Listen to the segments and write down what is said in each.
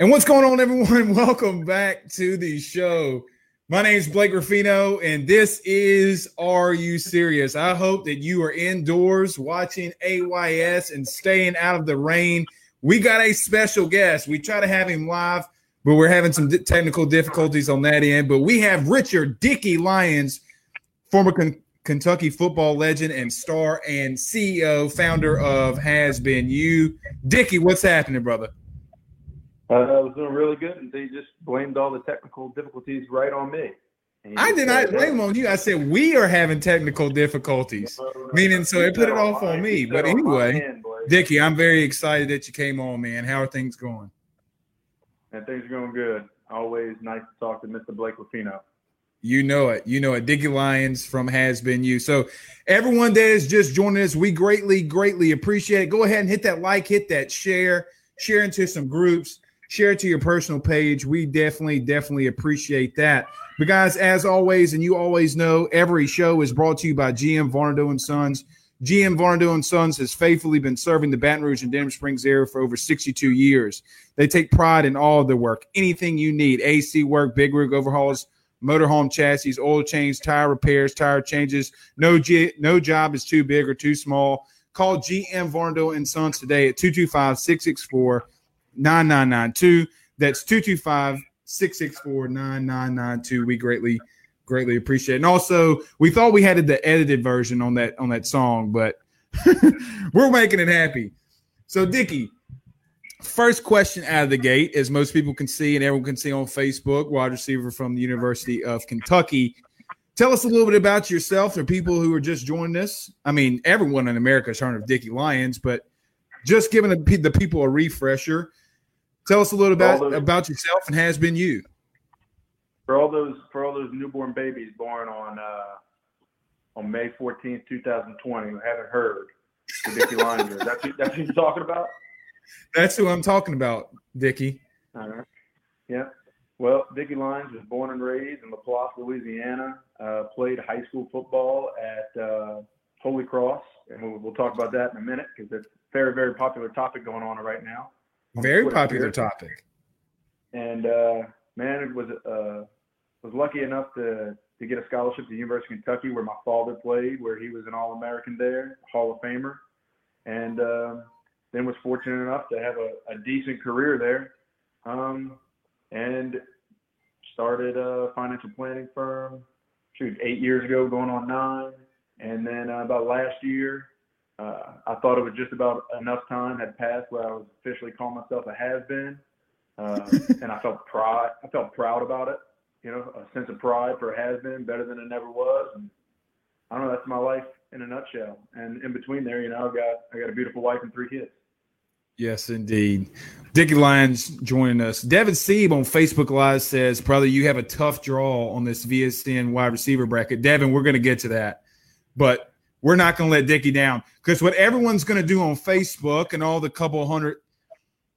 And what's going on, everyone? Welcome back to the show. My name is Blake Rufino, and this is Are You Serious? I hope that you are indoors watching AYS and staying out of the rain. We got a special guest. We try to have him live, but we're having some technical difficulties on that end. But we have Richard Dickie Lyons, former Kentucky football legend and star and CEO, founder of Has Been You. Dickie, what's happening, brother? I was doing really good, and they just blamed all the technical difficulties right on me. I did not blame on you. I said we are having technical difficulties, meaning so it put it off on me. But anyway, Dickie, I'm very excited that you came on, man. How are things going? And things are going good. Always nice to talk to Mr. Blake Rufino. You know it. You know it. Dickie Lyons from Has Been You. So everyone that is just joining us, we greatly, greatly appreciate it. Go ahead and hit that like, hit that share, share into some groups. Share it to your personal page. We definitely, definitely appreciate that. But, guys, as always, and you always know, every show is brought to you by GM Varnado & Sons. GM Varnado & Sons has faithfully been serving the Baton Rouge and Denham Springs area for over 62 years. They take pride in all of their work, anything you need, AC work, big rig overhauls, motorhome chassis, oil change, tire repairs, tire changes. No job is too big or too small. Call GM Varnado & Sons today at 225-664-9992. That's 225-664-9992. We greatly, greatly appreciate it. And also, we thought we had the edited version on that song, but we're making it happy. So, Dickie, first question out of the gate, as most people can see and everyone can see on Facebook, wide receiver from the University of Kentucky. Tell us a little bit about yourself for people who are just joining us. I mean, everyone in America has heard of Dickie Lyons, but just giving the people a refresher. Tell us a little about yourself and Has Been You. For all those newborn babies born on May 14th, 2020, who haven't heard the Dickie Lyons, that's who you're talking about? That's who I'm talking about, Dickie. All right. Yeah. Well, Dickie Lyons was born and raised in LaPlace, Louisiana. Played high school football at Holy Cross, and we'll talk about that in a minute because that's very, very popular topic going on right now. Very popular topic. And man, was lucky enough to get a scholarship to the University of Kentucky, where my father played, where he was an All-American there, Hall of Famer, and then was fortunate enough to have a decent career there, and started a financial planning firm. 8 years ago, going on 9, and then about last year. I thought it was just about enough time had passed where I was officially calling myself a has-been, and I felt pride. I felt proud about it, you know, a sense of pride for a has-been, better than it never was. And I don't know. That's my life in a nutshell. And in between there, you know, I got a beautiful wife and 3 kids. Yes, indeed. Dickie Lyons joining us. Devin Sieb on Facebook Live says, "Brother, you have a tough draw on this VSN wide receiver bracket." Devin, we're going to get to that, but we're not going to let Dickie down, because what everyone's going to do on Facebook and all the couple hundred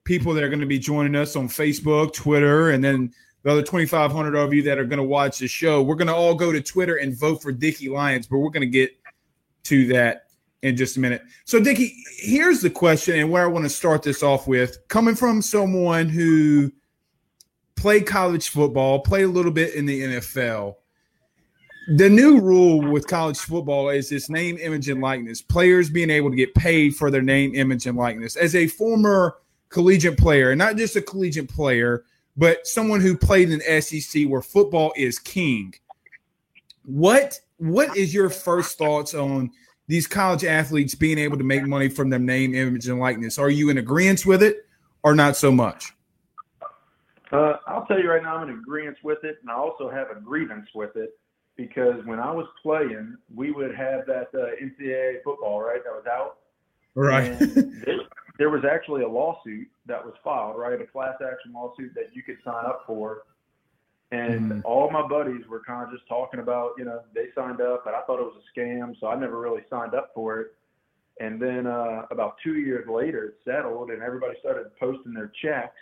people that are going to be joining us on Facebook, Twitter, and then the other 2,500 of you that are going to watch the show, we're going to all go to Twitter and vote for Dickie Lyons, but we're going to get to that in just a minute. So, Dickie, here's the question and where I want to start this off with. Coming from someone who played college football, played a little bit in the NFL, the new rule with college football is this name, image, and likeness. Players being able to get paid for their name, image, and likeness. As a former collegiate player, and not just a collegiate player, but someone who played in the SEC where football is king, what is your first thoughts on these college athletes being able to make money from their name, image, and likeness? Are you in agreement with it or not so much? I'll tell you right now, I'm in agreement with it, and I also have a grievance with it. Because when I was playing, we would have that NCAA football, right, that was out. Right. There was actually a lawsuit that was filed, right, a class action lawsuit that you could sign up for. And all my buddies were kind of just talking about, you know, they signed up, but I thought it was a scam, so I never really signed up for it. And then about 2 years later, it settled, and everybody started posting their checks.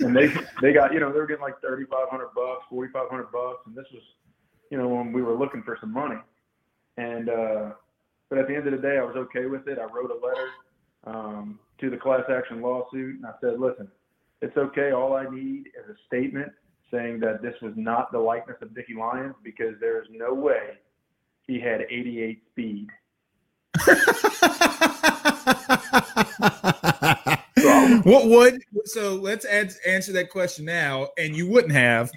And they got, you know, they were getting like $3,500, $4,500, and this was, you know, when we were looking for some money. And but at the end of the day, I was okay with it. I wrote a letter to the class action lawsuit, and I said, listen, it's okay. All I need is a statement saying that this was not the likeness of Dickie Lyons, because there is no way he had 88 speed. So let's answer that question now, and you wouldn't have.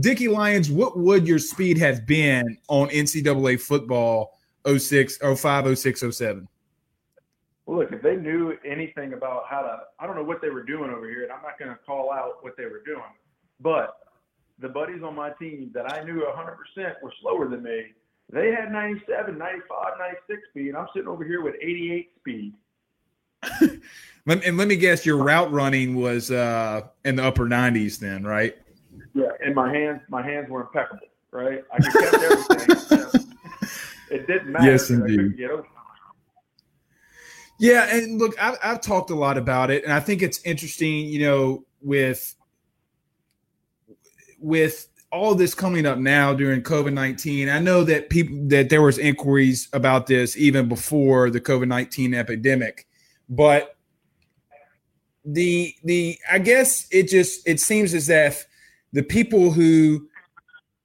Dickie Lyons, what would your speed have been on NCAA football 05, 06, 07? Well, look, if they knew anything about how to – I don't know what they were doing over here, and I'm not going to call out what they were doing. But the buddies on my team that I knew 100% were slower than me, they had 97, 95, 96 speed, and I'm sitting over here with 88 speed. And let me guess, your route running was in the upper 90s then, right? Yeah, and my hands were impeccable, right? I could catch everything. It didn't matter. Yes, indeed. Yeah, and look, I've talked a lot about it, and I think it's interesting, you know, with all this coming up now during COVID-19. I know that there was inquiries about this even before the COVID-19 epidemic, but the I guess it seems as if the people who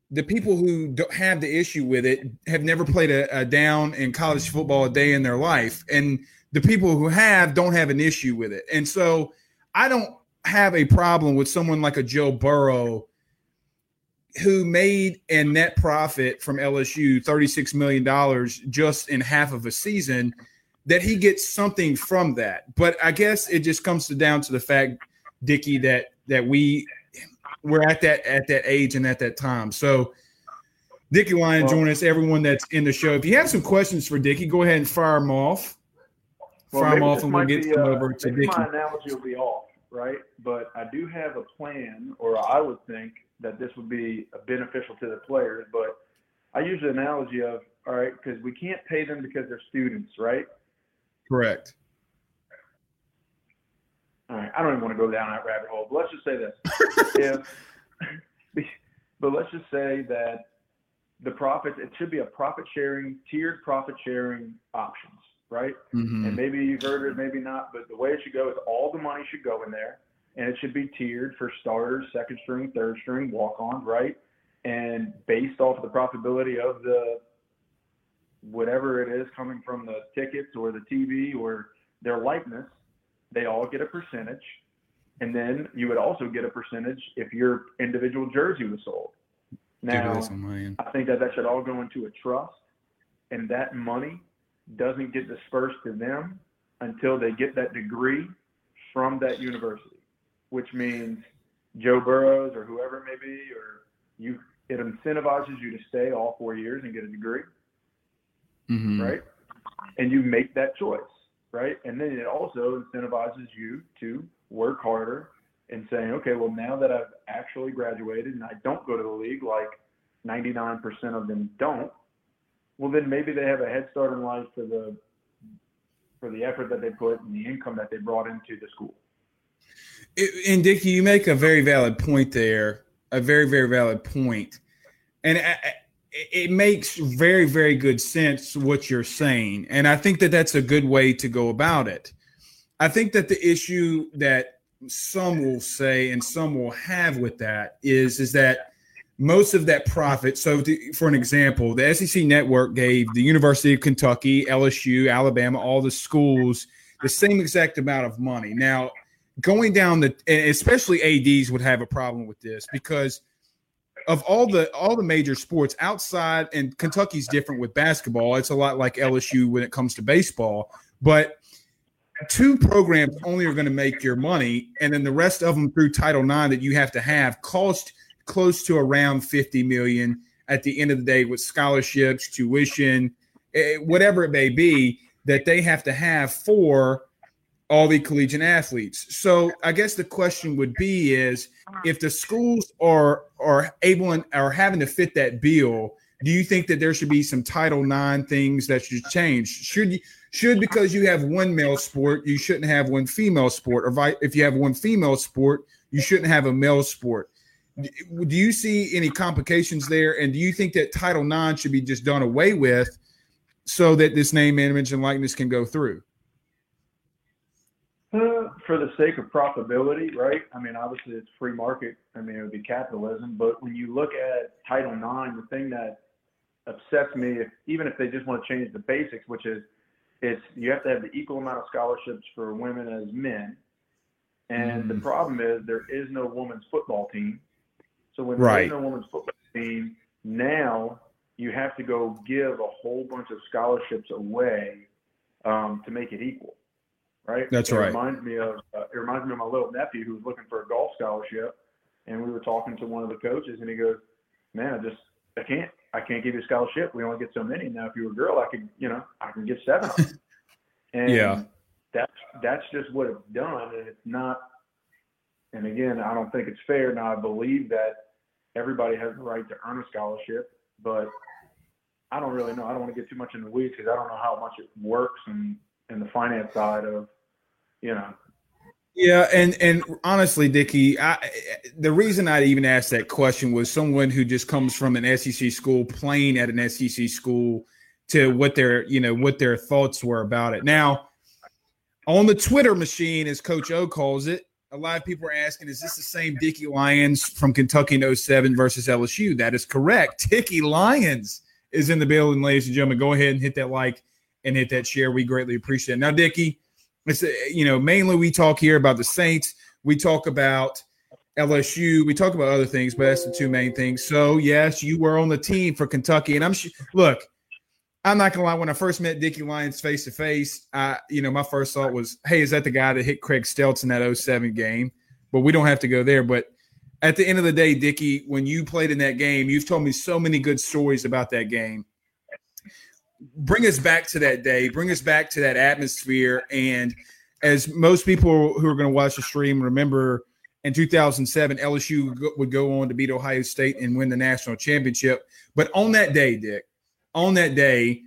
have the issue with it have never played a down in college football a day in their life. And the people who have don't have an issue with it. And so I don't have a problem with someone like a Joe Burrow who made a net profit from LSU $36 million just in half of a season, that he gets something from that. But I guess it just comes down to the fact, Dickie, that we're at that age and at that time. So Dickie Lyons, join us, everyone that's in the show. If you have some questions for Dickie, go ahead and fire them off. And we'll get them over to Dickie. My analogy will be off, right? But I do have a plan, or I would think that this would be beneficial to the players. But I use the analogy of, all right, because we can't pay them because they're students, right? Correct. All right, I don't even want to go down that rabbit hole, but let's just say this. But let's just say that the profits, it should be a tiered profit sharing options, right? Mm-hmm. And maybe you've heard it, maybe not, but the way it should go is all the money should go in there, and it should be tiered for starters, second string, third string, walk-ons, right? And based off of the profitability of the whatever it is coming from the tickets or the TV or their likeness, they all get a percentage, and then you would also get a percentage if your individual jersey was sold. Now, I think that should all go into a trust, and that money doesn't get dispersed to them until they get that degree from that university, which means Joe Burrows or whoever it may be, it incentivizes you to stay all 4 years and get a degree, mm-hmm. right? And you make that choice. Right. And then it also incentivizes you to work harder and saying, okay, well, now that I've actually graduated and I don't go to the league like 99% of them don't, well, then maybe they have a head start in life for the effort that they put and the income that they brought into the school. And Dickie, you make a very valid point there, a very, very valid point. And it makes very, very good sense what you're saying. And I think that that's a good way to go about it. I think that the issue that some will say and some will have with that is that most of that profit. So for an example, the SEC network gave the University of Kentucky, LSU, Alabama, all the schools, the same exact amount of money. Now going down and especially ADs would have a problem with this, because of all the major sports outside, and Kentucky's different with basketball. It's a lot like LSU when it comes to baseball. But two programs only are going to make your money, and then the rest of them through Title IX that you have to have cost close to around $50 million at the end of the day, with scholarships, tuition, whatever it may be, that they have to have for all the collegiate athletes. So I guess the question would be is, if the schools are able and are having to fit that bill, do you think that there should be some Title IX things that should change? Should because you have one male sport, you shouldn't have one female sport, or if you have one female sport, you shouldn't have a male sport. Do you see any complications there? And do you think that Title IX should be just done away with so that this name, image, and likeness can go through? For the sake of profitability, right? I mean, obviously it's free market. I mean, it would be capitalism. But when you look at Title IX, the thing that upsets me, even if they just want to change the basics, which is it's you have to have the equal amount of scholarships for women as men. And the problem is there is no women's football team. So when there's no women's football team, now you have to go give a whole bunch of scholarships away to make it equal. Right. That's right. It reminds me of my little nephew who was looking for a golf scholarship, and we were talking to one of the coaches, and he goes, "Man, I can't give you a scholarship. We only get so many. Now, if you were a girl, I can get 7 of them." And that's just what it's done, and it's not. And again, I don't think it's fair. Now, I believe that everybody has the right to earn a scholarship, but I don't really know. I don't want to get too much in the weeds because I don't know how much it works and the finance side of, Yeah, and honestly, Dickie, the reason I even asked that question was someone who just comes from an SEC school playing at an SEC school to what their thoughts were about it. Now, on the Twitter machine, as Coach O calls it, a lot of people are asking, is this the same Dickie Lyons from Kentucky in 2007 versus LSU? That is correct. Dickie Lyons is in the building, ladies and gentlemen. Go ahead and hit that like and hit that share. We greatly appreciate it. Now, Dickie, it's, mainly we talk here about the Saints. We talk about LSU. We talk about other things, but that's the two main things. So, yes, you were on the team for Kentucky. And I'm not going to lie. When I first met Dickie Lyons face-to-face, my first thought was, hey, is that the guy that hit Craig Steltz in that 2007 game? But we don't have to go there. But at the end of the day, Dickie, when you played in that game, you've told me so many good stories about that game. Bring us back to that day. Bring us back to that atmosphere. And as most people who are going to watch the stream remember, in 2007, LSU would go on to beat Ohio State and win the national championship. But on that day, Dick,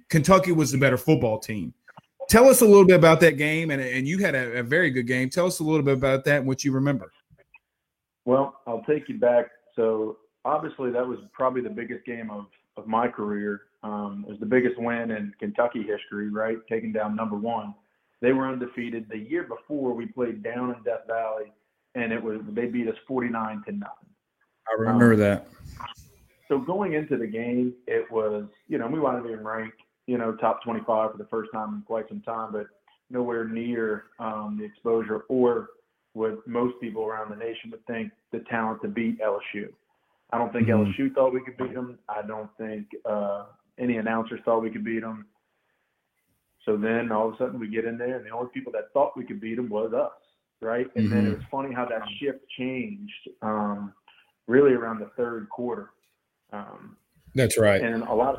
Kentucky was the better football team. Tell us a little bit about that game, and you had a very good game. Tell us a little bit about that and what you remember. Well, I'll take you back. So, obviously, that was probably the biggest game of my career. It was the biggest win in Kentucky history, right? Taking down number one. They were undefeated. The year before, we played down in Death Valley, and they beat us 49-9. I remember that. So going into the game, it was, we wanted to be ranked, top 25 for the first time in quite some time, but nowhere near the exposure or what most people around the nation would think the talent to beat LSU. I don't think LSU thought we could beat them. I don't think any announcers thought we could beat them. So then all of a sudden we get in there, and the only people that thought we could beat them was us, right? And then it was funny how that shift changed really around the third quarter. That's right. And a lot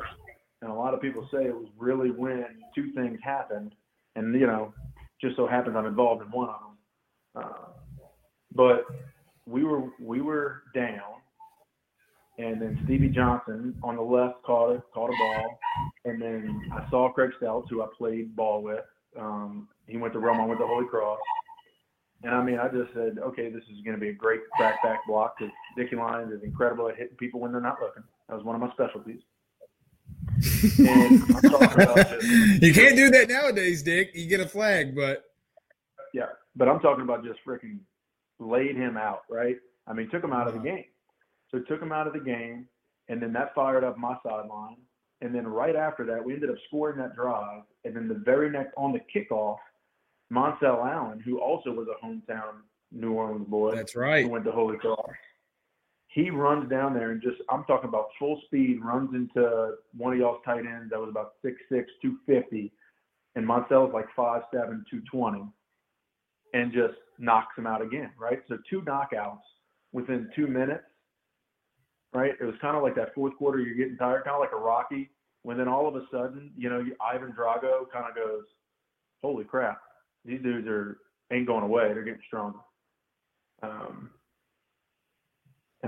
of people say it was really when two things happened, and just so happens I'm involved in one of them. But we were down, and then Stevie Johnson on the left caught a ball, and then I saw Craig Steltz, who I played ball with. He went to Roman with the Holy Cross. And, I just said, okay, this is going to be a great back block because Dickie Lyons is incredible at hitting people when they're not looking. That was one of my specialties. And I'm talking about you can't do that nowadays, Dick. You get a flag, but. Yeah, but I'm talking about just freaking laid him out, right? Took him out of the game. So took him out of the game, and then that fired up my sideline. And then right after that, we ended up scoring that drive. And then the very next on the kickoff, Moncell Allen, who also was a hometown New Orleans boy. That's right. Who went to Holy Cross. He runs down there and just, I'm talking about full speed, runs into one of y'all's tight ends that was about 6'6", 250, and Moncell's like 5'7", 220, and just knocks him out again, right? So 2 knockouts within 2 minutes, right? It was kind of like that fourth quarter, you're getting tired, kind of like a Rocky, when then all of a sudden, Ivan Drago kind of goes, holy crap. These dudes ain't going away. They're getting stronger.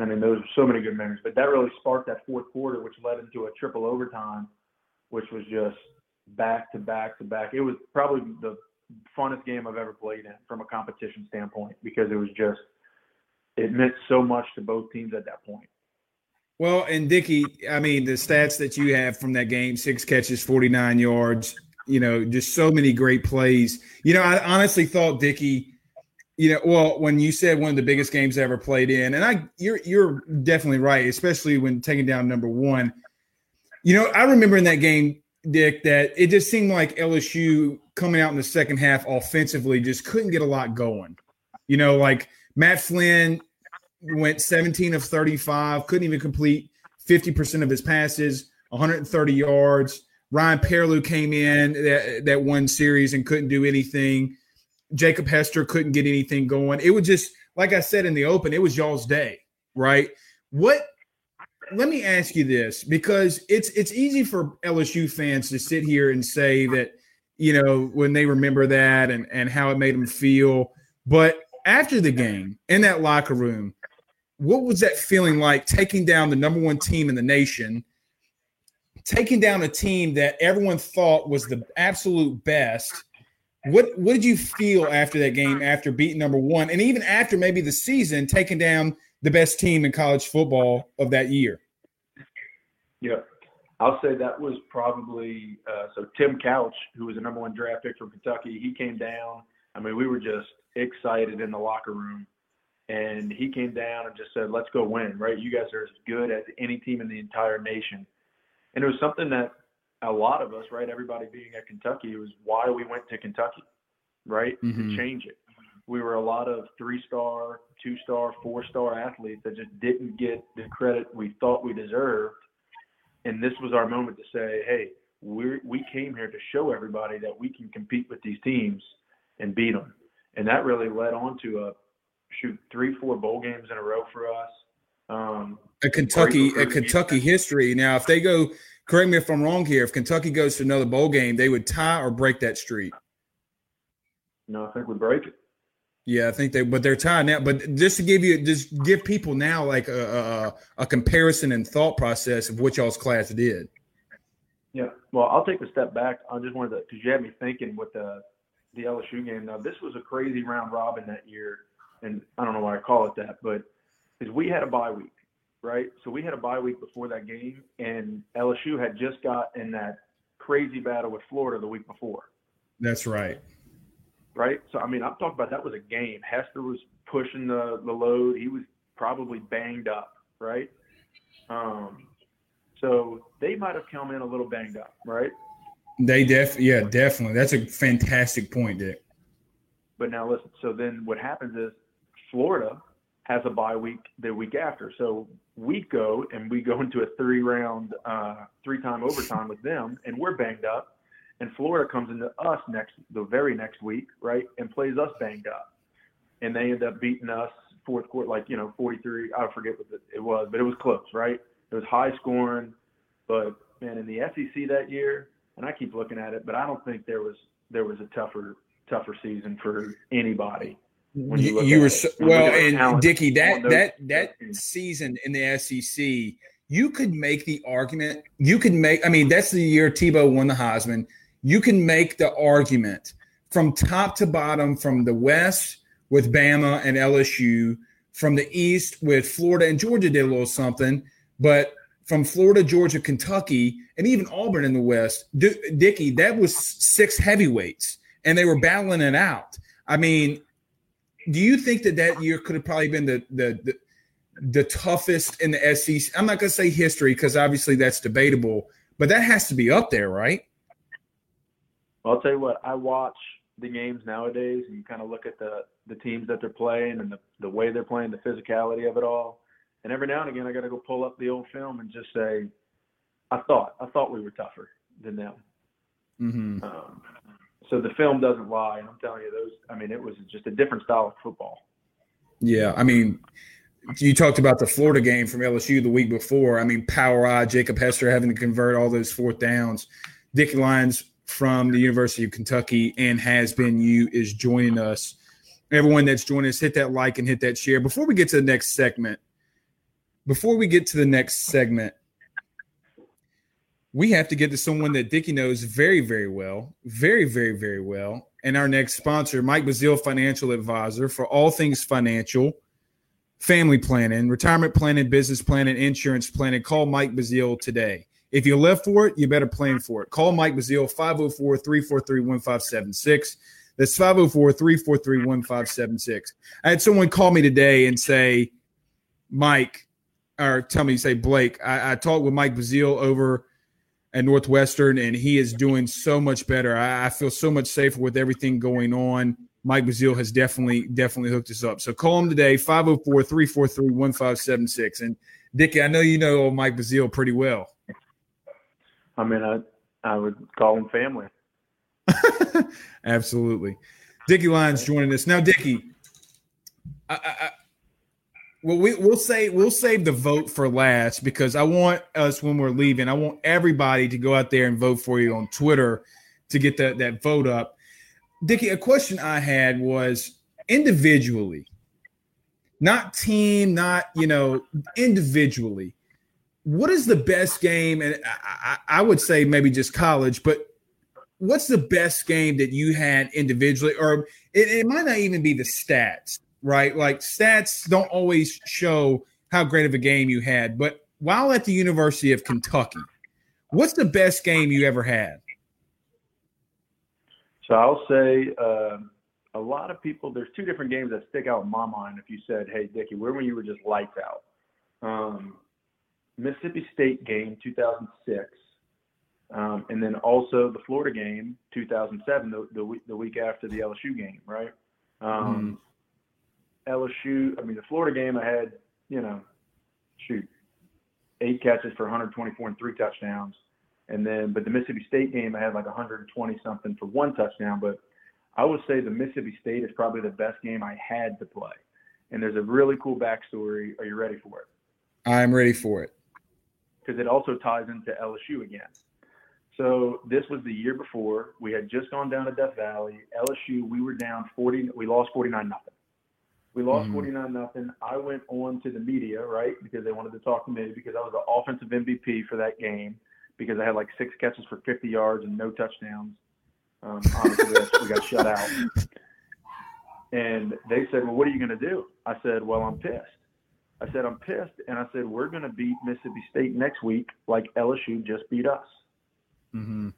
Those are so many good memories. But that really sparked that fourth quarter, which led into a triple overtime, which was just back to back to back. It was probably the funnest game I've ever played in from a competition standpoint because it meant so much to both teams at that point. Well, and Dickie, the stats that you have from that game, 6 catches, 49 yards, You know, just so many great plays. You know, I honestly thought Dickie, you know, well, when you said one of the biggest games I ever played in, and you're definitely right, especially when taking down number one. You know, I remember in that game, Dick, that it just seemed like LSU coming out in the second half offensively just couldn't get a lot going. You know, like Matt Flynn went 17 of 35, couldn't even complete 50% of his passes, 130 yards. Ryan Pearlou came in that one series and couldn't do anything. Jacob Hester couldn't get anything going. It was just, like I said in the open, it was y'all's day, right? Let me ask you this, because it's easy for LSU fans to sit here and say that, you know, when they remember that and how it made them feel. But after the game, in that locker room, what was that feeling like, taking down the number one team in the nation, taking down a team that everyone thought was the absolute best? What did you feel after that game, after beating number one, and even after maybe the season, taking down the best team in college football of that year? Yeah, I'll say that was probably so Tim Couch, who was the number one draft pick from Kentucky, he came down. I mean, we were just excited in the locker room. And he came down and just said, let's go win, right? You guys are as good as any team in the entire nation. And it was something that a lot of us, right, everybody being at Kentucky, it was why we went to Kentucky, right, to change it. We were a lot of three-star, two-star, four-star athletes that just didn't get the credit we thought we deserved. And this was our moment to say, hey, we came here to show everybody that we can compete with these teams and beat them. And that really led on to a, shoot, 3-4 bowl games in a row for us. A Kentucky history. Now, if they go – correct me if I'm wrong here. If Kentucky goes to another bowl game, they would tie or break that streak. No, I think we break it. Yeah, I think but they're tied now. But just give people now like a comparison and thought process of what y'all's class did. Yeah, well, I'll take a step back. I just wanted to, because you had me thinking with the LSU game. Now, this was a crazy round robin that year, and I don't know why I call it that, but because we had a bye week, right? So we had a bye week before that game, and LSU had just got in that crazy battle with Florida the week before. That's right. Right? So, I mean, I'm talking about that was a game. Hester was pushing the load. He was probably banged up, right? So they might have come in a little banged up, right? Definitely. That's a fantastic point, Dick. But now listen, so then what happens is Florida has a bye week the week after. So we go and we go into a three-time overtime with them, and we're banged up. And Florida comes into us the very next week, right, and plays us banged up. And they end up beating us fourth quarter, like, you know, 43. I forget what it was, but it was close, right? It was high scoring. But, man, in the SEC that year, and I keep looking at it, but I don't think there was a tougher season for anybody. When you were so, well, and Dickie, that season in the SEC, you could make the argument. I mean, that's the year Tebow won the Heisman. You can make the argument from top to bottom, from the West with Bama and LSU, from the East with Florida and Georgia did a little something, but from Florida, Georgia, Kentucky, and even Auburn in the West, Dickie, that was 6 heavyweights, and they were battling it out. I mean, do you think that year could have probably been the toughest in the SEC? I'm not going to say history because obviously that's debatable, but that has to be up there, right? Well, I'll tell you what, I watch the games nowadays and you kind of look at the teams that they're playing and the way they're playing, the physicality of it all. And every now and again, I got to go pull up the old film and just say, I thought we were tougher than them. Mm-hmm. So the film doesn't lie. And I'm telling you it was just a different style of football. Yeah. I mean, you talked about the Florida game from LSU the week before. I mean, power eye, Jacob Hester having to convert all those fourth downs. Dickie Lyons from the University of Kentucky and Has Been You is joining us. Everyone that's joining us, hit that like and hit that share. Before we get to the next segment, we have to get to someone that Dickie knows very, very well, very, very, very well. And our next sponsor, Mike Bazile, financial advisor for all things financial, family planning, retirement planning, business planning, insurance planning. Call Mike Bazile today. If you live for it, you better plan for it. Call Mike Bazile, 504-343-1576. That's 504-343-1576. I had someone call me today and say, Mike, or tell me, say, Blake, I talked with Mike Bazile over at Northwestern, and he is doing so much better. I feel so much safer with everything going on. Mike Bazile has definitely hooked us up. So call him today, 504-343-1576. And, Dickie, I know you know old Mike Bazile pretty well. I mean, I would call him family. Absolutely. Dickie Lyons joining us now. Dickie, we'll save the vote for last, because I want us, when we're leaving, I want everybody to go out there and vote for you on Twitter to get that vote up. Dickie, a question I had was individually, not team, not, individually, what is the best game? And I would say maybe just college, but what's the best game that you had individually? Or it might not even be the stats, right? Like, stats don't always show how great of a game you had. But while at the University of Kentucky, what's the best game you ever had? So I'll say a lot of people – there's two different games that stick out in my mind if you said, hey, Dickie, where were you were just lights out? Mississippi State game, 2006. And then also the Florida game, 2007, the week after the LSU game, right? LSU, I mean, the Florida game, I had, 8 catches for 124 and 3 touchdowns. And then, but the Mississippi State game, I had like 120-something for 1 touchdown. But I would say the Mississippi State is probably the best game I had to play. And there's a really cool backstory. Are you ready for it? I'm ready for it. Because it also ties into LSU again. So this was the year before. We had just gone down to Death Valley. LSU, we were down 40. We lost 49-0. We lost 49-0. I went on to the media, right, because they wanted to talk to me, because I was the offensive MVP for that game, because I had like 6 catches for 50 yards and no touchdowns. Honestly, we got shut out. And they said, well, what are you going to do? I said, well, I'm pissed. And I said, we're going to beat Mississippi State next week like LSU just beat us. Mm-hmm.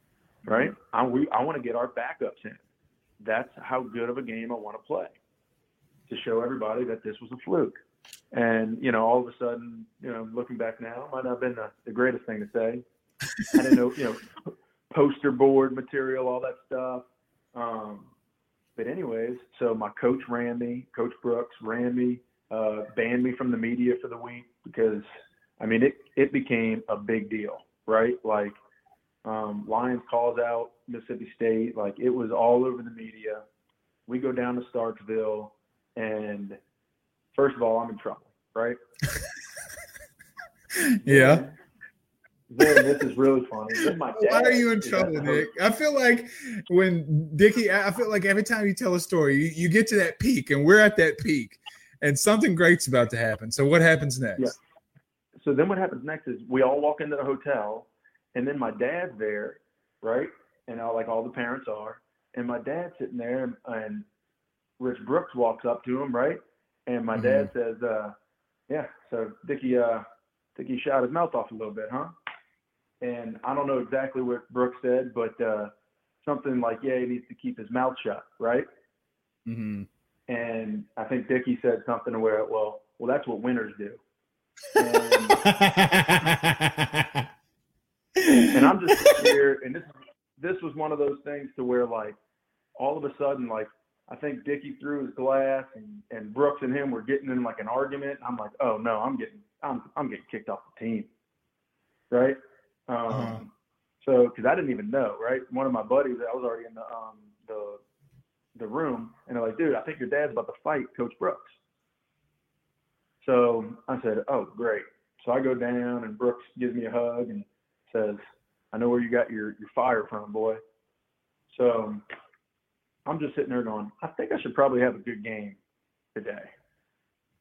Right? I want to get our backups in. That's how good of a game I want to play, to show everybody that this was a fluke. And, all of a sudden, looking back now, might not have been the greatest thing to say. I didn't know, poster board material, all that stuff. But anyways, so my coach ran me, Coach Brooks ran me, banned me from the media for the week, because, I mean, it became a big deal, right? Like, Lions calls out Mississippi State. Like, it was all over the media. We go down to Starkville, and first of all, I'm in trouble, right? Yeah. Then this is really funny. Why are you in trouble, Nick? I feel like every time you tell a story, you get to that peak, and we're at that peak, and something great's about to happen. So what happens next? Yeah. So then what happens next is we all walk into the hotel. And then my dad's there, right? And all the parents are. And my dad's sitting there, and Rich Brooks walks up to him, right? And my dad says, so Dickie shot his mouth off a little bit, huh? And I don't know exactly what Brooks said, but something like, yeah, he needs to keep his mouth shut, right? Mm-hmm. And I think Dickie said something where, well, that's what winners do. And and I'm just here, and this was one of those things to where, like, all of a sudden, like, I think Dickie threw his glass, and Brooks and him were getting in like an argument. I'm like, oh no, I'm getting kicked off the team, right? So because I didn't even know, right? One of my buddies, I was already in the room, and they're like, dude, I think your dad's about to fight Coach Brooks. So I said, oh great. So I go down, and Brooks gives me a hug and says, I know where you got your fire from, boy. So I'm just sitting there going, I think I should probably have a good game today.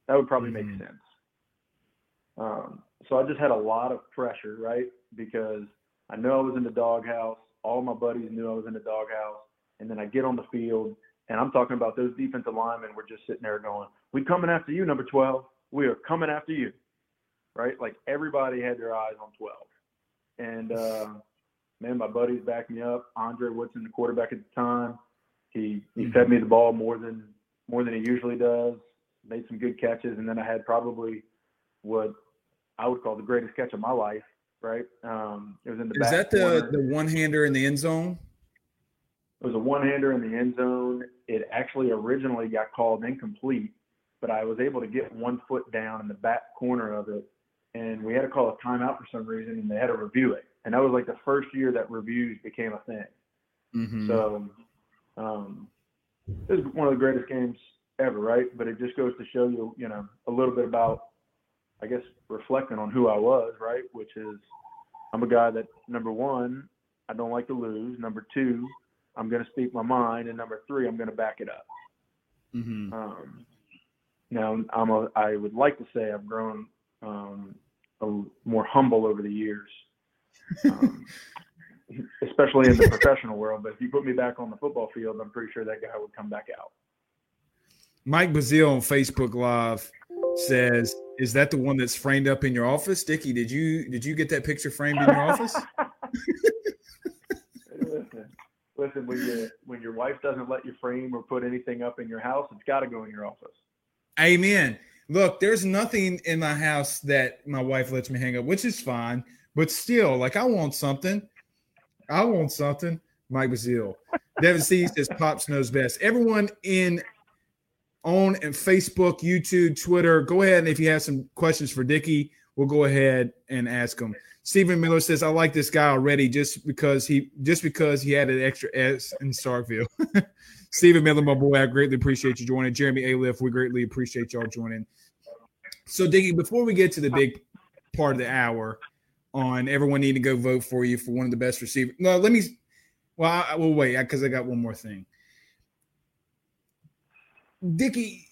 That would probably make sense. So I just had a lot of pressure, right? Because I know I was in the doghouse. All my buddies knew I was in the doghouse. And then I get on the field, and I'm talking about those defensive linemen were just sitting there going, we coming after you, number 12. We are coming after you, right? Like, everybody had their eyes on 12. And, man, my buddies backed me up. Andre Woodson, the quarterback at the time, he fed me the ball more than he usually does, made some good catches, and then I had probably what I would call the greatest catch of my life, right? It was in the back corner. Is that the one-hander in the end zone? It was a one-hander in the end zone. It actually originally got called incomplete, but I was able to get 1 foot down in the back corner of it, and we had to call a timeout for some reason, and they had to review it. And that was like the first year that reviews became a thing. Mm-hmm. So this is one of the greatest games ever, right? But it just goes to show you, you know, a little bit about, I guess, reflecting on who I was, right? Which is, I'm a guy that, number one, I don't like to lose. Number two, I'm going to speak my mind. And number three, I'm going to back it up. Mm-hmm. Now, I would like to say I've grown more humble over the years, especially in the professional world. But if you put me back on the football field, I'm pretty sure that guy would come back out. Mike Bazile on Facebook Live says, is that the one that's framed up in your office? Dickie, did you get that picture framed in your office? Listen, when your wife doesn't let you frame or put anything up in your house, it's got to go in your office. Amen. Look, there's nothing in my house that my wife lets me hang up, which is fine. But still, like, I want something. Mike Bazile. Devin C says, Pops knows best. Everyone on Facebook, YouTube, Twitter, go ahead. And if you have some questions for Dickie, we'll go ahead and ask them. Stephen Miller says, I like this guy already just because he had an extra S in Starkville. Stephen Miller, my boy, I greatly appreciate you joining. Jeremy Aliff, we greatly appreciate y'all joining. So, Dickie, before we get to the big part of the hour on everyone needing to go vote for you for one of the best receivers. No, we'll wait because I got one more thing. Dickie,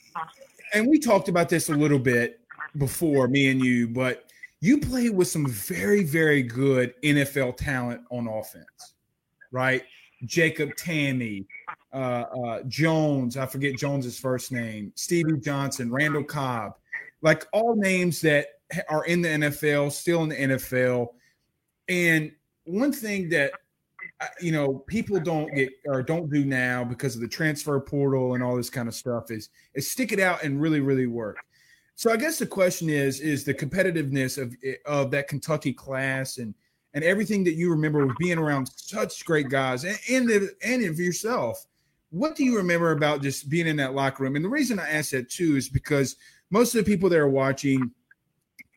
and we talked about this a little bit before, me and you, but you played with some very, very good NFL talent on offense, right? Jacob Tammy, Jones, I forget Jones's first name, Stevie Johnson, Randall Cobb, like all names that are in the NFL, still in the NFL. And one thing that people don't get or don't do now because of the transfer portal and all this kind of stuff is stick it out and really, really work. So I guess the question is the competitiveness of that Kentucky class and everything that you remember with being around such great guys and of yourself. What do you remember about just being in that locker room? And the reason I ask that too is because most of the people that are watching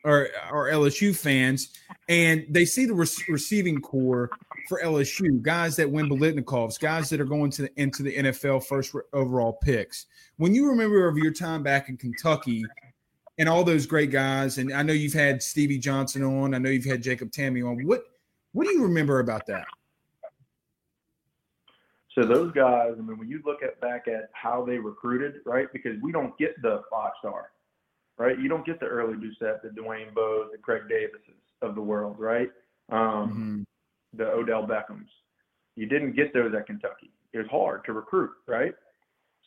are LSU fans, and they see the receiving core for LSU, guys that win Biletnikovs, guys that are going into the NFL first overall picks. When you remember of your time back in Kentucky and all those great guys, and I know you've had Stevie Johnson on, I know you've had Jacob Tammy on, what do you remember about that? So those guys, I mean, when you look back at how they recruited, right, because we don't get the five-star, right? You don't get the early Doucette, the Dwayne Bowes, the Craig Davises of the world, right? The Odell Beckhams. You didn't get those at Kentucky. It was hard to recruit, right?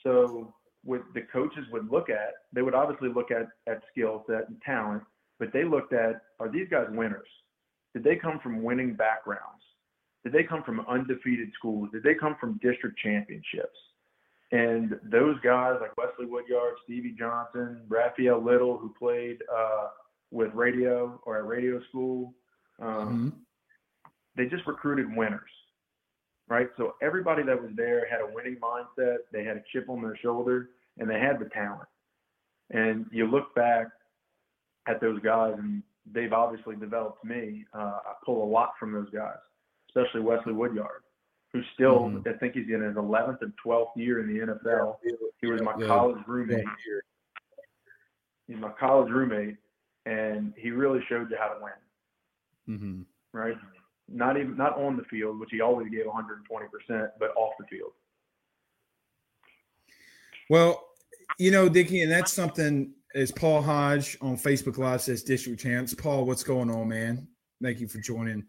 So what the coaches would look at, they would obviously look at skill set and talent, but they looked at, are these guys winners? Did they come from winning backgrounds? Did they come from undefeated schools? Did they come from district championships? And those guys like Wesley Woodyard, Stevie Johnson, Raphael Little, who played with radio or at radio school, they just recruited winners, right? So everybody that was there had a winning mindset. They had a chip on their shoulder, and they had the talent. And you look back at those guys, and they've obviously developed me. I pull a lot from those guys, especially Wesley Woodyard, who's still, I think he's in his 11th and 12th year in the NFL. He was my college roommate. He's my college roommate, and he really showed you how to win, right? Not on the field, which he always gave 120%, but off the field. Well, Dickie, and that's something, as Paul Hodge on Facebook Live says, District Champs. Paul, what's going on, man? Thank you for joining.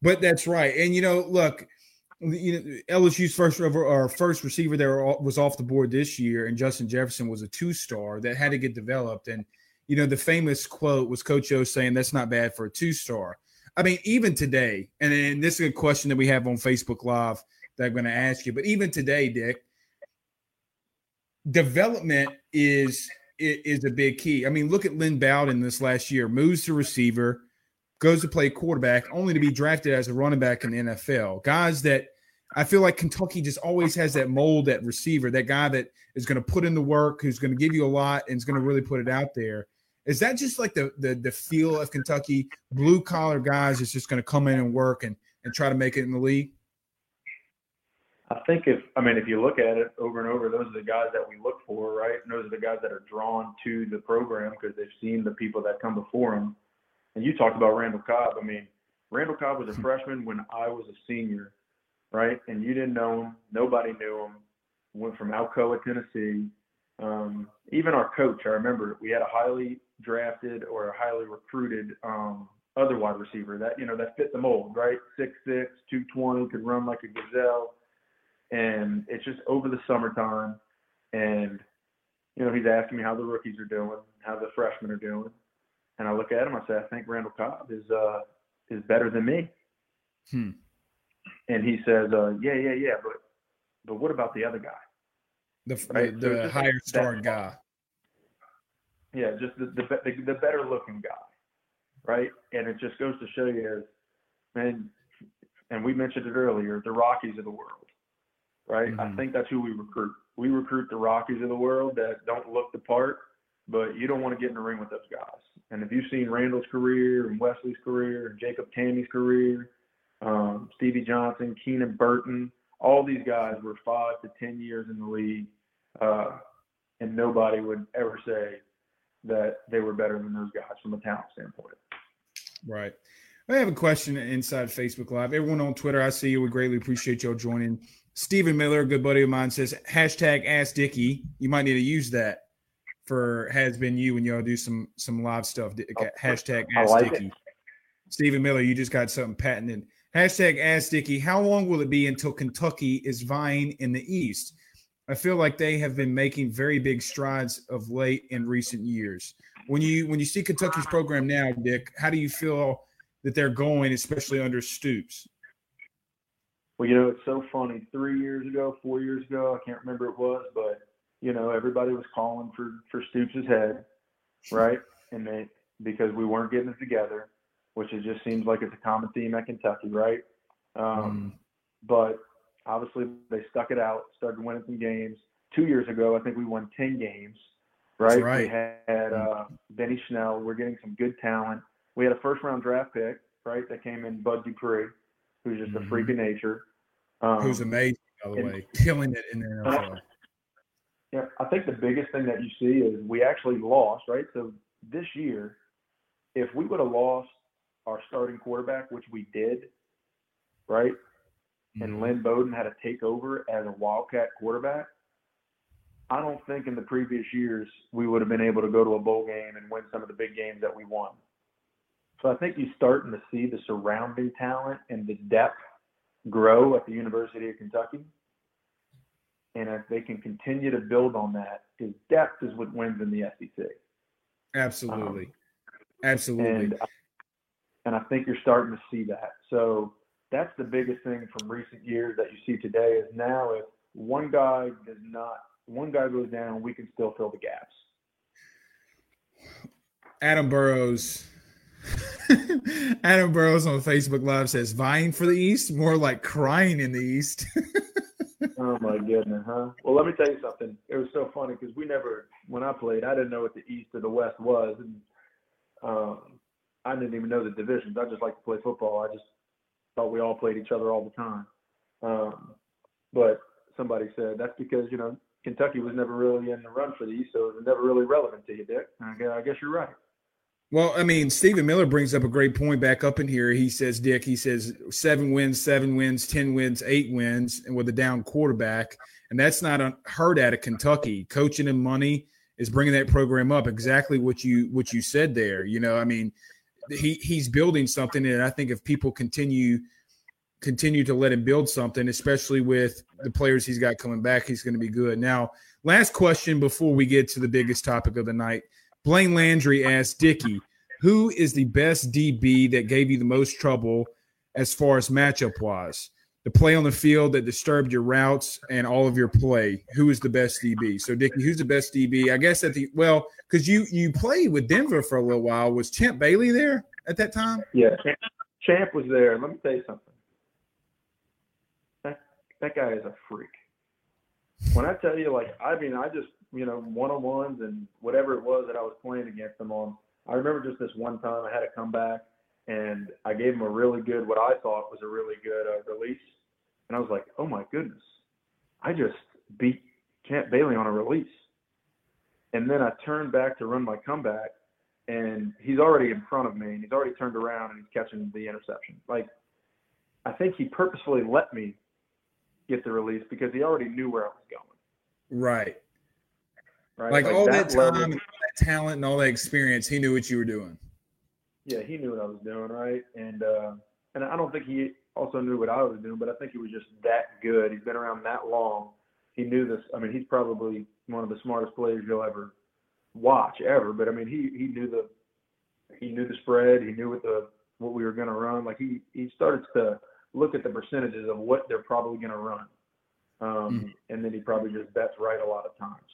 But that's right. And, look – LSU's first receiver there was off the board this year, and Justin Jefferson was a 2-star that had to get developed. And the famous quote was Coach O saying, "That's not bad for a 2-star." I mean, even today, and this is a question that we have on Facebook Live that I'm going to ask you, but even today, Dick, development is a big key. I mean, look at Lynn Bowden this last year, moves to receiver, goes to play quarterback, only to be drafted as a running back in the NFL. Guys that I feel like Kentucky just always has that mold, that receiver, that guy that is going to put in the work, who's going to give you a lot and is going to really put it out there. Is that just like the feel of Kentucky, blue-collar guys is just going to come in and work and try to make it in the league? I think if you look at it over and over, those are the guys that we look for, right? And those are the guys that are drawn to the program because they've seen the people that come before them. And you talked about Randall Cobb. I mean, Randall Cobb was a freshman when I was a senior, right? And you didn't know him. Nobody knew him. Went from Alcoa, Tennessee. Even our coach, I remember, we had a highly drafted or a highly recruited other wide receiver that fit the mold, right? 6'6", 220, could run like a gazelle. And it's just over the summertime, and, he's asking me how the rookies are doing, how the freshmen are doing. And I look at him, I say, I think Randall Cobb is better than me. And he says, yeah, but what about the other guy? The higher starred guy. Yeah, just the better looking guy, right? And it just goes to show you, and we mentioned it earlier, the Rockies of the world. Right. Mm-hmm. I think that's who we recruit. We recruit the Rockies of the world that don't look the part, but you don't want to get in the ring with those guys. And if you've seen Randall's career and Wesley's career and Jacob Tammy's career, Stevie Johnson, Keenan Burton, all these guys were 5 to 10 years in the league, and nobody would ever say that they were better than those guys from a talent standpoint. Right. I have a question inside Facebook Live. Everyone on Twitter, I see you. We greatly appreciate y'all joining. Stephen Miller, a good buddy of mine, says, #AskDickie. You might need to use that for Has Been You when y'all do some live stuff. #AskDickie. Stephen Miller, you just got something patented. #AskDickie. How long will it be until Kentucky is vying in the East? I feel like they have been making very big strides of late in recent years. When you see Kentucky's program now, Dick, how do you feel that they're going, especially under Stoops? Well, it's so funny. 4 years ago, I can't remember it was, but, everybody was calling for Stoops' head, right? And because we weren't getting it together, which it just seems like it's a common theme at Kentucky, right? But obviously they stuck it out, started winning some games. 2 years ago, I think we won 10 games, right? Right. We had Benny Schnell. We're getting some good talent. We had a first-round draft pick, right, that came in, Bud Dupree, who's just a freak of nature. Who's amazing, by the way, killing it in the NFL. Yeah, I think the biggest thing that you see is we actually lost, right? So this year, if we would have lost our starting quarterback, which we did, right, and Lynn Bowden had to take over as a Wildcat quarterback, I don't think in the previous years we would have been able to go to a bowl game and win some of the big games that we won. So I think you're starting to see the surrounding talent and the depth grow at the University of Kentucky. And if they can continue to build on that, because depth is what wins in the SEC. Absolutely. Absolutely. And I think you're starting to see that. So that's the biggest thing from recent years that you see today is now if one guy goes down, we can still fill the gaps. Adam Burrows on Facebook Live says, vying for the East? More like crying in the East. Oh, my goodness, huh? Well, let me tell you something. It was so funny because when I played, I didn't know what the East or the West was. And I didn't even know the divisions. I just like to play football. I just thought we all played each other all the time. But somebody said that's because, Kentucky was never really in the run for the East, so it was never really relevant to you, Dick. I guess you're right. Well, I mean, Stephen Miller brings up a great point back up in here. He says, Dick, 7 wins, 10 wins, 8 wins, and with a down quarterback. And that's not unheard at a Kentucky. Coaching and money is bringing that program up. Exactly what you said there. I mean, he's building something. And I think if people continue to let him build something, especially with the players he's got coming back, he's going to be good. Now, last question before we get to the biggest topic of the night. Blaine Landry asked Dickie, who is the best DB that gave you the most trouble as far as matchup-wise? The play on the field that disturbed your routes and all of your play. Who is the best DB? So, Dickie, who's the best DB? I guess at the – well, because you played with Denver for a little while. Was Champ Bailey there at that time? Yeah, Champ was there. Let me tell you something. That guy is a freak. When I tell you, like, I mean, I just, you know, one-on-ones and whatever it was that I was playing against them on, I remember just this one time I had a comeback. And I gave him a really good, what I thought was a really good release. And I was like, oh, my goodness, I just beat Champ Bailey on a release. And then I turned back to run my comeback, and he's already in front of me, and he's already turned around, and he's catching the interception. Like, I think he purposefully let me get the release because he already knew where I was going. Right. Like all that time and all that talent and all that experience, he knew what you were doing. Yeah, he knew what I was doing, right? And I don't think he also knew what I was doing, but I think he was just that good. He's been around that long. He knew this. I mean, he's probably one of the smartest players you'll ever watch ever. But I mean, he knew the spread. He knew what we were going to run. Like he started to look at the percentages of what they're probably going to run, and then he probably just bets right a lot of times.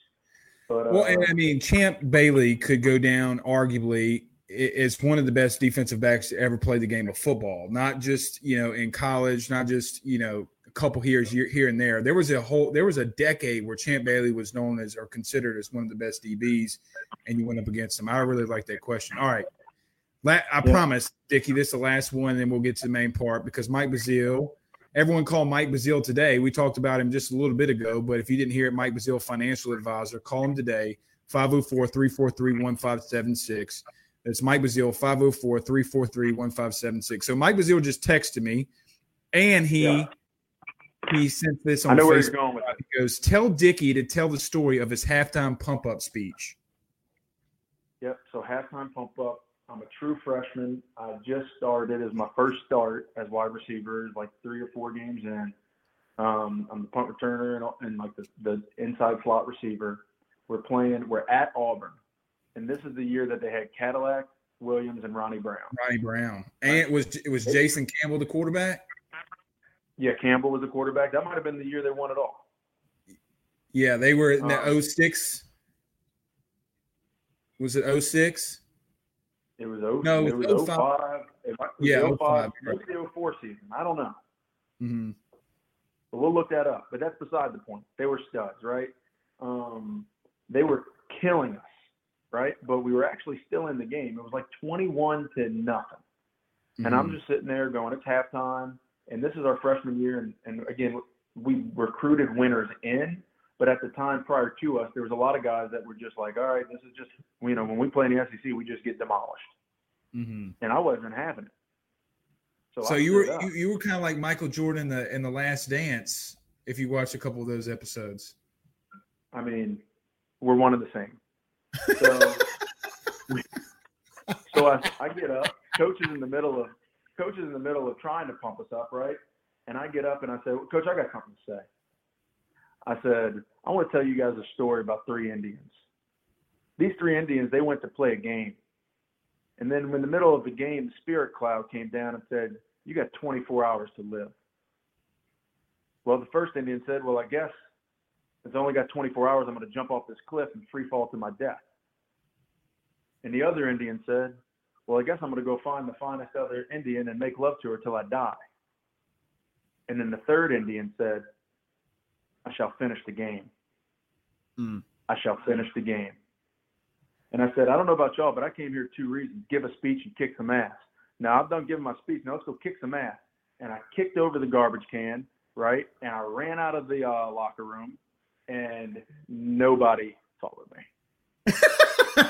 But, well, and I mean, Champ Bailey could go down arguably. It's one of the best defensive backs to ever play the game of football, not just, you know, in college, not just, you know, a couple years here and there. There was a decade where Champ Bailey was known as or considered as one of the best DBs, and you went up against him. I really like that question. All right. I promise, Dickie, this is the last one, and then we'll get to the main part because Mike Bazile, everyone called Mike Bazile today. We talked about him just a little bit ago, but if you didn't hear it, Mike Bazile, financial advisor, call him today, 504-343-1576. It's Mike Bazile, 504-343-1576. So Mike Bazile just texted me, and he sent this on Facebook. I know where he's going with it. He goes, tell Dickie to tell the story of his halftime pump-up speech. Yep, so halftime pump-up. I'm a true freshman. I just started as my first start as wide receiver, like 3 or 4 games in. I'm the punt returner and like the inside slot receiver. We're at Auburn. And this is the year that they had Cadillac, Williams, and Ronnie Brown. And it was Jason Campbell the quarterback? Yeah, Campbell was the quarterback. That might have been the year they won it all. Yeah, they were in the 06. Was it 06? It was 05. No, it was 05. Yeah, 05. It was the 04 season. I don't know. Mm-hmm. But we'll look that up. But that's beside the point. They were studs, right? They were killing us. Right, but we were actually still in the game. It was like 21-0, and I'm just sitting there going, "It's halftime," and this is our freshman year. And again, we recruited winners in, but at the time prior to us, there was a lot of guys that were just like, "All right, this is just you know, when we play in the SEC, we just get demolished," and I wasn't having it. So you were kind of like Michael Jordan in the Last Dance if you watch a couple of those episodes. I mean, we're one of the same. So I get up. Coach is in the middle of trying to pump us up, right? And I get up and I say, well, Coach, I got something to say. I said, I want to tell you guys a story about 3 Indians. These 3 Indians, they went to play a game. And then in the middle of the game, the spirit cloud came down and said, you got 24 hours to live. Well, the first Indian said, well, I guess it's only got 24 hours. I'm going to jump off this cliff and free fall to my death. And the other Indian said, well, I guess I'm going to go find the finest other Indian and make love to her till I die. And then the third Indian said, I shall finish the game. I shall finish the game. And I said, I don't know about y'all, but I came here 2 reasons, give a speech and kick some ass. Now I'm done giving my speech. Now let's go kick some ass. And I kicked over the garbage can, right? And I ran out of the locker room. And nobody followed me. Yep,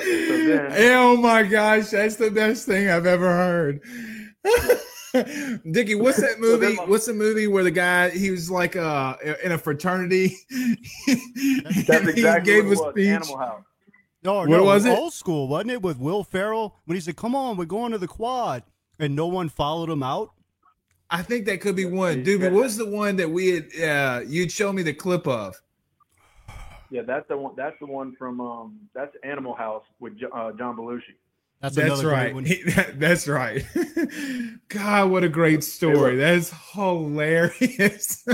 so then, oh my gosh, that's the best thing I've ever heard. Dickie, what's that movie? What's the movie where the guy he was like in a fraternity? That's exactly he gave what it was. Animal House. No, was it? Old school, wasn't it, with Will Ferrell? When he said, come on, we're going to the quad, and no one followed him out? I think that could be one. Doobie, what's the one that we had, you'd show me the clip of? Yeah, that's the one. That's the one from that's Animal House with John Belushi. That's right. That's right. God, what a great story. That's hilarious.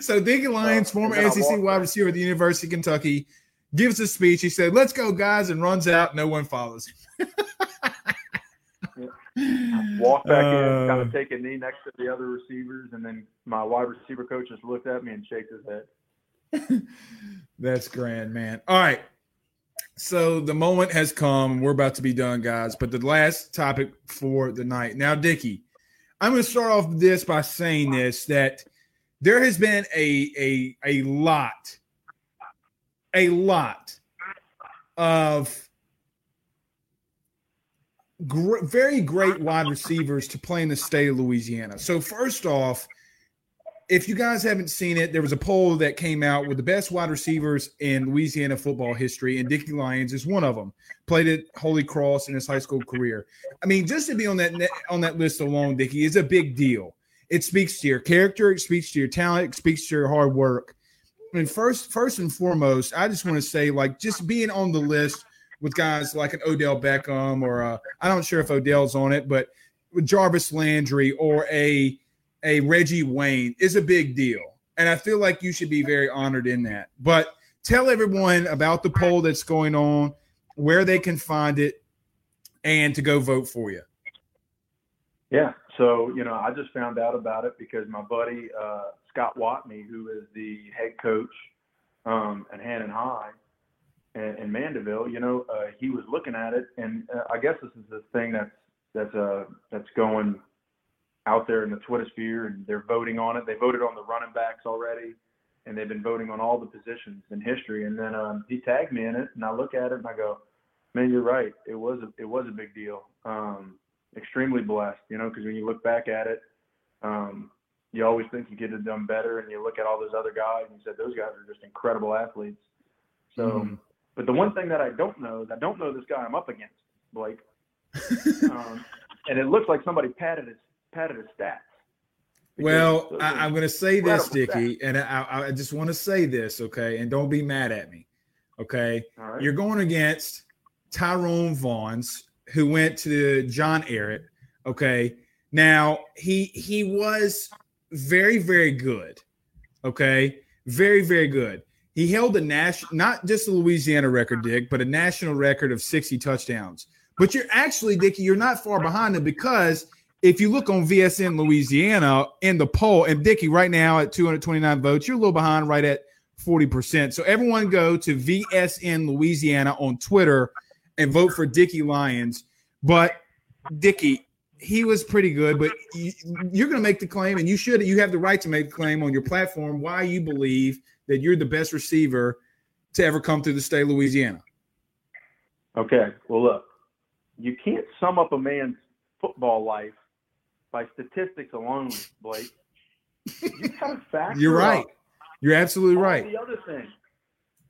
So Dickie Lyons, former SEC wide receiver at the University of Kentucky, gives a speech. He said, "Let's go, guys," and runs out. No one follows him. Walk back in, kind of take a knee next to the other receivers, and then my wide receiver coach just looked at me and shakes his head. That's grand, man. All right. So the moment has come. We're about to be done, guys. But the last topic for the night. Now, Dickie, I'm going to start off this by saying this, that there has been a lot of very great wide receivers to play in the state of Louisiana. So first off, if you guys haven't seen it, there was a poll that came out with the best wide receivers in Louisiana football history, and Dickie Lyons is one of them. Played at Holy Cross in his high school career. I mean, just to be on that list alone, Dickie, is a big deal. It speaks to your character. It speaks to your talent. It speaks to your hard work. I mean, first and foremost, I just want to say, like, just being on the list with guys like an Odell Beckham or I don't sure if Odell's on it, but with Jarvis Landry or a Reggie Wayne is a big deal. And I feel like you should be very honored in that. But tell everyone about the poll that's going on, where they can find it, and to go vote for you. Yeah. So, you know, I just found out about it because my buddy Scott Watney, who is the head coach at Hannon High in Mandeville, you know, he was looking at it. And I guess this is the thing that's going out there in the Twitter sphere, and they're voting on it. They voted on the running backs already, and they've been voting on all the positions in history. And then he tagged me in it, and I look at it and I go, "Man, you're right. It was a big deal. Extremely blessed, you know, because when you look back at it, you always think you could have done better, and you look at all those other guys, and you said those guys are just incredible athletes. So, but the one thing that I don't know is I don't know this guy I'm up against, Blake. And it looks like somebody patted his stats. Well, I'm going to say this, Dickie, stats. And I just want to say this, okay? And don't be mad at me, okay? Right. You're going against Tyrone Vaughns, who went to John Errett, okay? Now, he was very, very good, okay? Very, very good. He held not just a Louisiana record, Dick, but a national record of 60 touchdowns. But you're actually, Dickie, you're not far behind him because – if you look on VSN Louisiana in the poll, and Dickie, right now at 229 votes, you're a little behind, right at 40%. So everyone go to VSN Louisiana on Twitter and vote for Dickie Lyons. But Dickie, he was pretty good, but you're going to make the claim, and you should. You have the right to make the claim on your platform why you believe that you're the best receiver to ever come through the state of Louisiana. Okay, well, look, you can't sum up a man's football life by statistics alone, Blake. You got to factor. You're right. You're absolutely right. The other thing,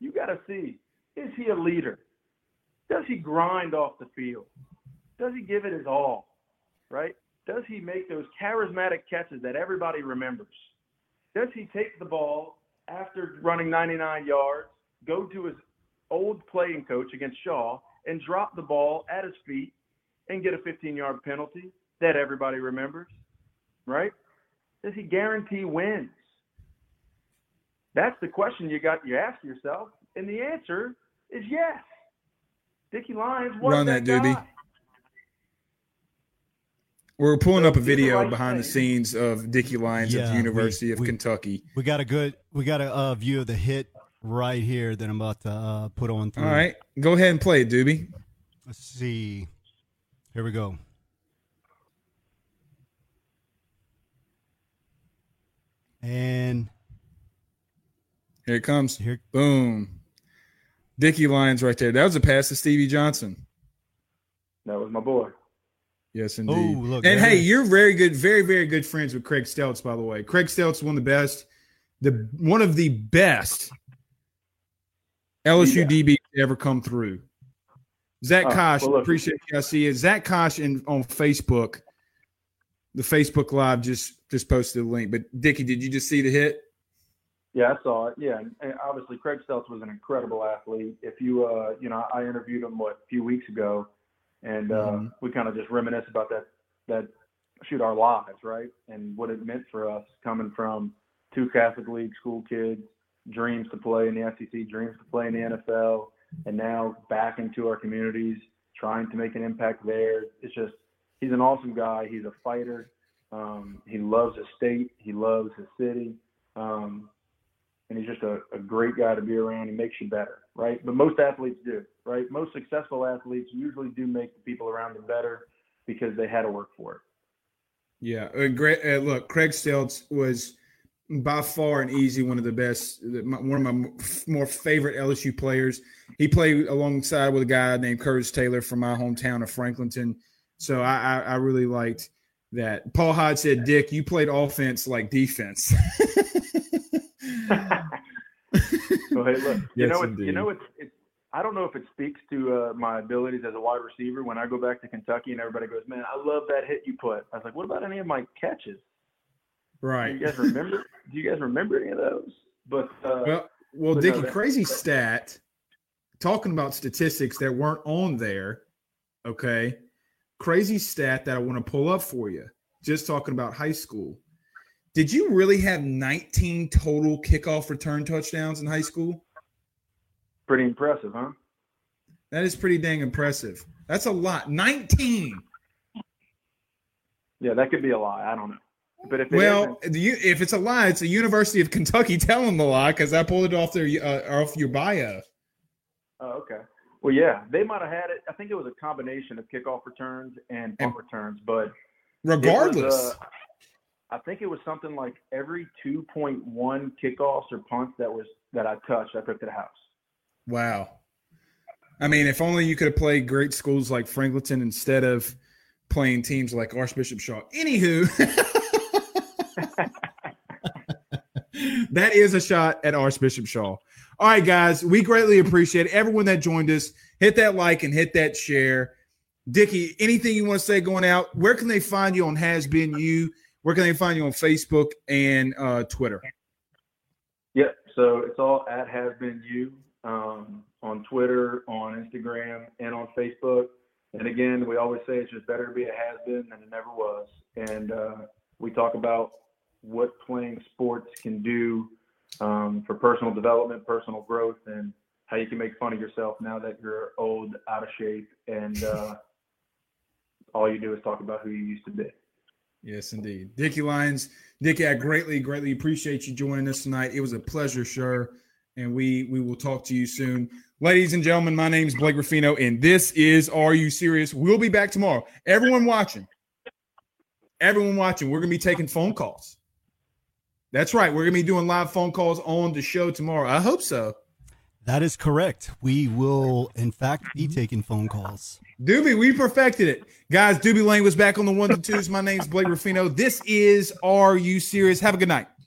you got to see, is he a leader? Does he grind off the field? Does he give it his all? Right? Does he make those charismatic catches that everybody remembers? Does he take the ball after running 99 yards, go to his old playing coach against Shaw, and drop the ball at his feet and get a 15-yard penalty that everybody remembers, right? Does he guarantee wins? That's the question you ask yourself, and the answer is yes. Dickie Lyons, run that, Doobie. We're pulling up a video behind the scenes of Dickie Lyons at the University of Kentucky. We got a view of the hit right here that I'm about to put on through. All right, go ahead and play it, Doobie. Let's see. Here we go. And here it comes. Here, boom. Dickie Lyons right there. That was a pass to Stevie Johnson. That was my boy. Yes, indeed. Ooh, look, and, hey, you're very good, very, very good friends with Craig Steltz, by the way. Craig Steltz, one of the best LSU DBs to ever come through. Zach Kosh, appreciate you guys see it. Zach Kosh on Facebook the Facebook Live just posted the link. But, Dickie, did you just see the hit? Yeah, I saw it. Yeah, and obviously Craig Steltz was an incredible athlete. If you, I interviewed him a few weeks ago, and we kind of just reminisce about that our lives, right, and what it meant for us coming from two Catholic League school kids, dreams to play in the SEC, dreams to play in the NFL, and now back into our communities, trying to make an impact there. It's just he's an awesome guy. He's a fighter. He loves his state. He loves his city. And he's just a great guy to be around. He makes you better, right? But most athletes do, right? Most successful athletes usually do make the people around them better because they had to work for it. Yeah, great. Look, Craig Steltz was by far and easy one of the best, one of my more favorite LSU players. He played alongside with a guy named Curtis Taylor from my hometown of Franklinton. So I really liked that. Paul Hyde said, Dick, you played offense like defense. Well, hey, look, I don't know if it speaks to my abilities as a wide receiver. When I go back to Kentucky and everybody goes, man, I love that hit you put. I was like, what about any of my catches? Right. Do you guys remember any of those? But well, Dickie, crazy stat, talking about statistics that weren't on there, okay, crazy stat that I want to pull up for you, just talking about high school. Did you really have 19 total kickoff return touchdowns in high school? Pretty impressive, huh? That is pretty dang impressive. That's a lot. 19. Yeah, that could be a lie. I don't know. But if it's a lie, it's the University of Kentucky telling the lie because I pulled it off their off your bio. Oh, okay. Well, yeah, they might have had it. I think it was a combination of kickoff returns and punt returns, but regardless, I think it was something like every 2.1 kickoffs or punts that I touched, I took to the house. Wow. I mean, if only you could have played great schools like Franklinton instead of playing teams like Archbishop Shaw. Anywho. That is a shot at Archbishop Shaw. All right, guys, we greatly appreciate it. Everyone that joined us, hit that like and hit that share. Dickie, anything you want to say going out? Where can they find you on Has Been You? Where can they find you on Facebook and Twitter? Yep, so it's all at Has Been You on Twitter, on Instagram, and on Facebook. And again, we always say it's just better to be a has-been than it never was. And we talk about what playing sports can do for personal development, personal growth, and how you can make fun of yourself now that you're old, out of shape, and all you do is talk about who you used to be. Yes, indeed. Dickie Lyons. Dickie, I greatly, greatly appreciate you joining us tonight. It was a pleasure, sure, and we will talk to you soon. Ladies and gentlemen, my name is Blake Rufino, and this is Are You Serious? We'll be back tomorrow. Everyone watching, we're going to be taking phone calls. That's right. We're going to be doing live phone calls on the show tomorrow. I hope so. That is correct. We will, in fact, be taking phone calls. Doobie, we perfected it. Guys, Doobie Lane was back on the 1s and 2s. My name's Blake Rufino. This is Are You Serious? Have a good night.